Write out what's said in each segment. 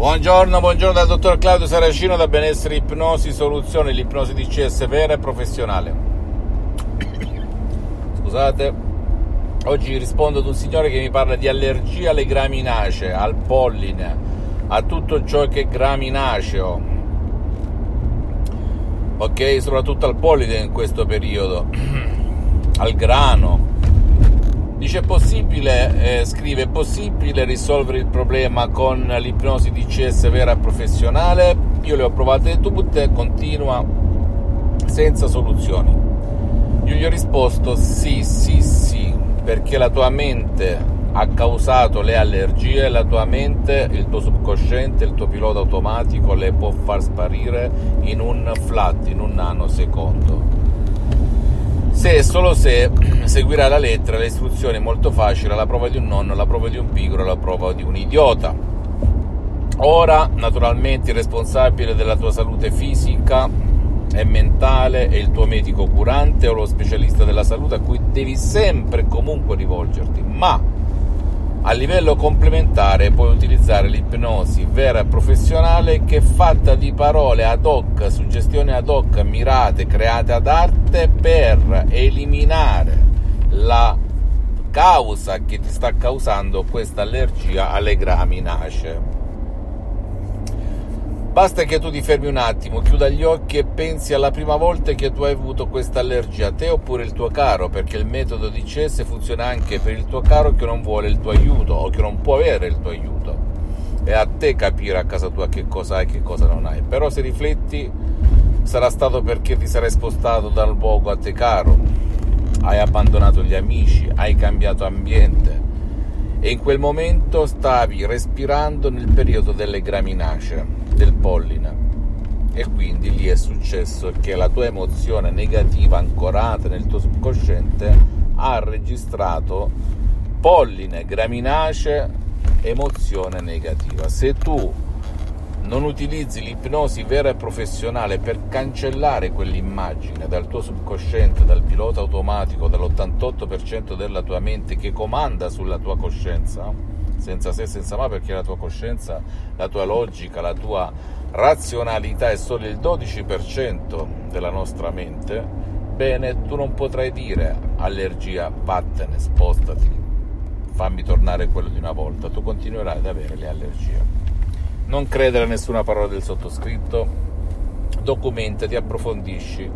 Buongiorno dal dottor Claudio Saracino da Benessere Ipnosi Soluzione, l'ipnosi DCS vera e professionale. Scusate, oggi rispondo ad un signore che mi parla di allergia alle graminacee, al polline, a tutto ciò che è graminaceo. Ok, soprattutto al polline in questo periodo, al grano. Dice scrive, è possibile risolvere il problema con l'ipnosi DCS vera professionale? Io le ho provate tutte, continua senza soluzioni. Io gli ho risposto sì, perché la tua mente ha causato le allergie, la tua mente, il tuo subconsciente, il tuo pilota automatico le può far sparire in un flat, in un nanosecondo. Se e solo se seguirà la lettera, le istruzioni molto facili, alla prova di un nonno, alla prova di un pigro, alla prova di un idiota. Ora, naturalmente, il responsabile della tua salute fisica e mentale è il tuo medico curante o lo specialista della salute a cui devi sempre e comunque rivolgerti, ma a livello complementare puoi utilizzare l'ipnosi vera e professionale, che è fatta di parole ad hoc, suggestioni ad hoc, mirate, create ad arte per eliminare la causa che ti sta causando questa allergia alle graminacee. Basta che tu ti fermi un attimo, chiuda gli occhi e pensi alla prima volta che tu hai avuto questa allergia, te oppure il tuo caro, perché il metodo DCS funziona anche per il tuo caro che non vuole il tuo aiuto o che non può avere il tuo aiuto. È a te capire a casa tua che cosa hai e che cosa non hai. Però se rifletti, sarà stato perché ti sarai spostato dal luogo a te caro, hai abbandonato gli amici, hai cambiato ambiente e in quel momento stavi respirando nel periodo delle graminacee, del polline, e quindi lì è successo che la tua emozione negativa ancorata nel tuo subconsciente ha registrato polline, graminacee, emozione negativa. Se tu non utilizzi l'ipnosi vera e professionale per cancellare quell'immagine dal tuo subconsciente, dal pilota automatico, dall'88% della tua mente che comanda sulla tua coscienza, senza se senza ma, perché la tua coscienza, la tua logica, la tua razionalità è solo il 12% della nostra mente, bene, tu non potrai dire allergia, vattene, spostati, fammi tornare quello di una volta, tu continuerai ad avere le allergie. Non credere a nessuna parola del sottoscritto, documentati, approfondisci,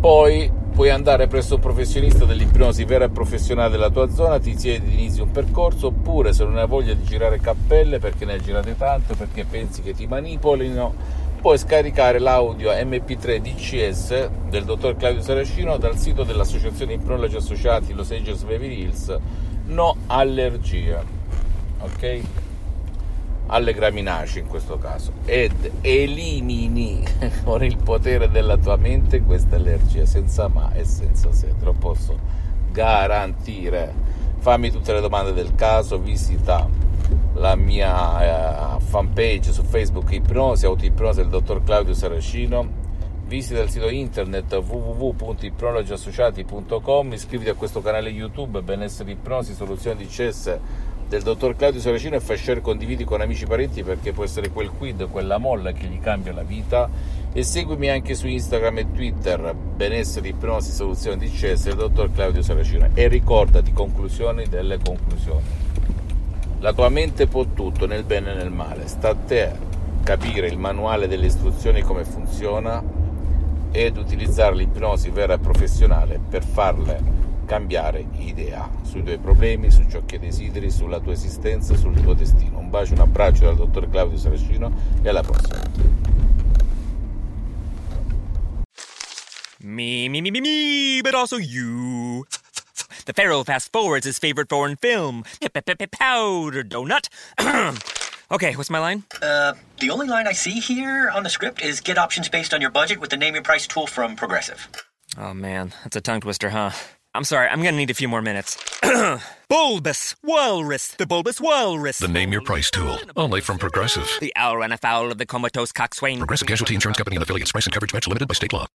poi puoi andare presso un professionista dell'ipnosi vera e professionale della tua zona, ti siedi e inizi un percorso, oppure se non hai voglia di girare cappelle perché ne hai girate tanto, perché pensi che ti manipolino, puoi scaricare l'audio MP3 DCS del dottor Claudio Saracino dal sito dell'associazione Ipnologi Associati Los Angeles Beverly Hills, no allergia, ok? Alle graminacee in questo caso, ed elimini con il potere della tua mente questa allergia senza ma e senza se, te lo posso garantire. Fammi tutte le domande del caso, visita la mia fanpage su Facebook Ipnosi, Autoipnosi del dottor Claudio Saracino, visita il sito internet www.ipnologiassociati.com, iscriviti a questo canale YouTube Benessere Ipnosi Soluzione DCS del dottor Claudio Saracino e fai share, condividi con amici e parenti, perché può essere quel quid, quella molla che gli cambia la vita. E seguimi anche su Instagram e Twitter Benessere Ipnosi Soluzione DCS del dottor Claudio Saracino. E ricordati, conclusioni delle conclusioni, la tua mente può tutto, nel bene e nel male, sta a te capire il manuale delle istruzioni, come funziona, ed utilizzare l'ipnosi vera e professionale per farle cambiare idea sui tuoi problemi, su ciò che desideri, sulla tua esistenza, sul tuo destino. Un bacio, un abbraccio dal dottor Claudio Saracino e alla prossima. Me, but also you. The Pharaoh fast-forwards his favorite foreign film, Powder Donut. Okay, what's my line? The only line I see here on the script is get options based on your budget with the Name Your Price tool from Progressive. Oh, man, that's a tongue twister, huh? I'm sorry, I'm going to need a few more minutes. Bulbous Walrus, the Bulbous Walrus. The Name Your Price tool, only from Progressive. The owl ran afoul of the comatose coxswain. Progressive Casualty Insurance Company and affiliates. Price and coverage match limited by state law.